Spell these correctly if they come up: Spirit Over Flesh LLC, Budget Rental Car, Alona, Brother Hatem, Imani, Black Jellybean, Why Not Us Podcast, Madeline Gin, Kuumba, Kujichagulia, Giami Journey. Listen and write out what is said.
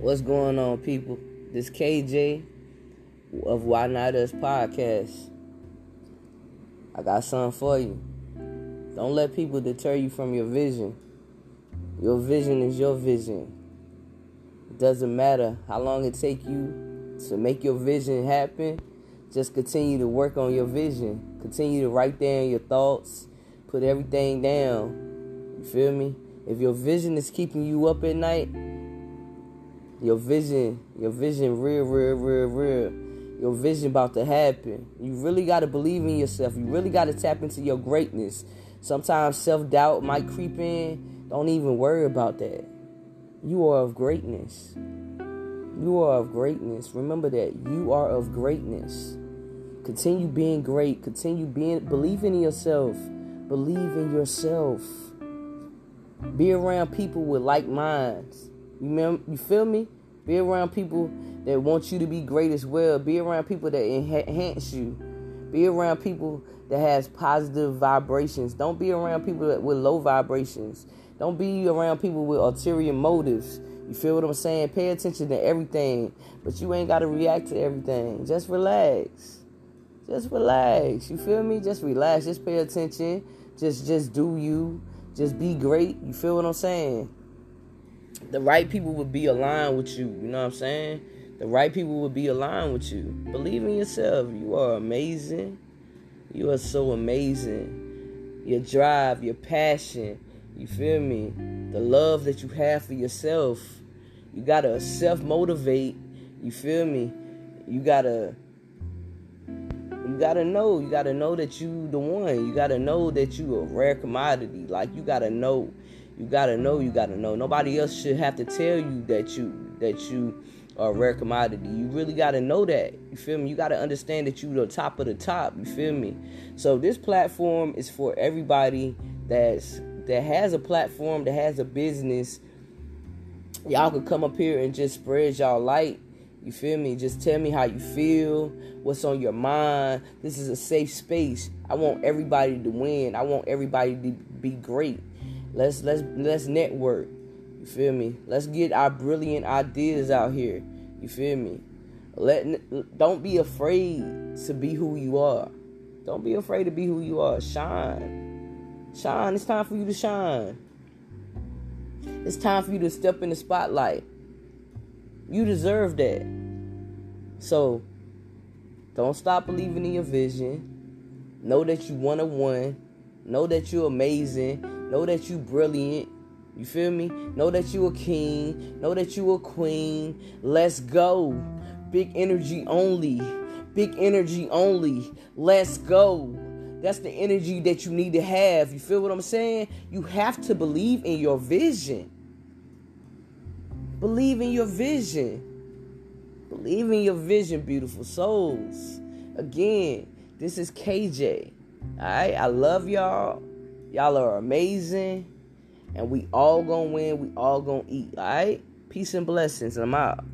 What's going on, people? This KJ of Why Not Us Podcast. I got something for you. Don't let people deter you from your vision. Your vision is your vision. It doesn't matter how long it takes you to make your vision happen. Just continue to work on your vision. Continue to write down your thoughts. Put everything down. You feel me? If your vision is keeping you up at night, your vision real. Your vision about to happen. You really got to believe in yourself. You really got to tap into your greatness. Sometimes self-doubt might creep in. Don't even worry about that. You are of greatness. You are of greatness. Remember that. You are of greatness. Continue being great. Continue believing in yourself. Believe in yourself. Be around people with like minds. You feel me? Be around people that want you to be great as well. Be around people that enhance you. Be around people that has positive vibrations. Don't be around people with low vibrations. Don't be around people with ulterior motives. You feel what I'm saying? Pay attention to everything, but you ain't got to react to everything. Just relax. Just relax. You feel me? Just relax. Just pay attention. Just do you. Just be great. You feel what I'm saying? The right people would be aligned with you. You know what I'm saying? The right people would be aligned with you. Believe in yourself. You are amazing. You are so amazing. Your drive, your passion. You feel me? The love that you have for yourself. You got to self-motivate. You feel me? You got to know. You got to know that you the one. You got to know that you a rare commodity. Like, you got to know. You gotta know. Nobody else should have to tell you that you are a rare commodity. You really gotta know that. You feel me? You gotta understand that you the top of the top. You feel me? So this platform is for everybody that has a platform, that has a business. Y'all could come up here and just spread y'all light. You feel me? Just tell me how you feel, what's on your mind. This is a safe space. I want everybody to win. I want everybody to be great. Let's network. You feel me? Let's get our brilliant ideas out here. You feel me? Don't be afraid to be who you are. Don't be afraid to be who you are. Shine. It's time for you to shine. It's time for you to step in the spotlight. You deserve that. So, don't stop believing in your vision. Know that you want to win. Know that you're amazing. Know that you brilliant. You feel me? Know that you a king. Know that you a queen. Let's go. Big energy only. Let's go. That's the energy that you need to have. You feel what I'm saying? You have to believe in your vision. Believe in your vision, beautiful souls. Again, this is KJ. All right? I love y'all. Y'all are amazing, and we all gonna win. We all gonna eat, all right? Peace and blessings, and I'm out.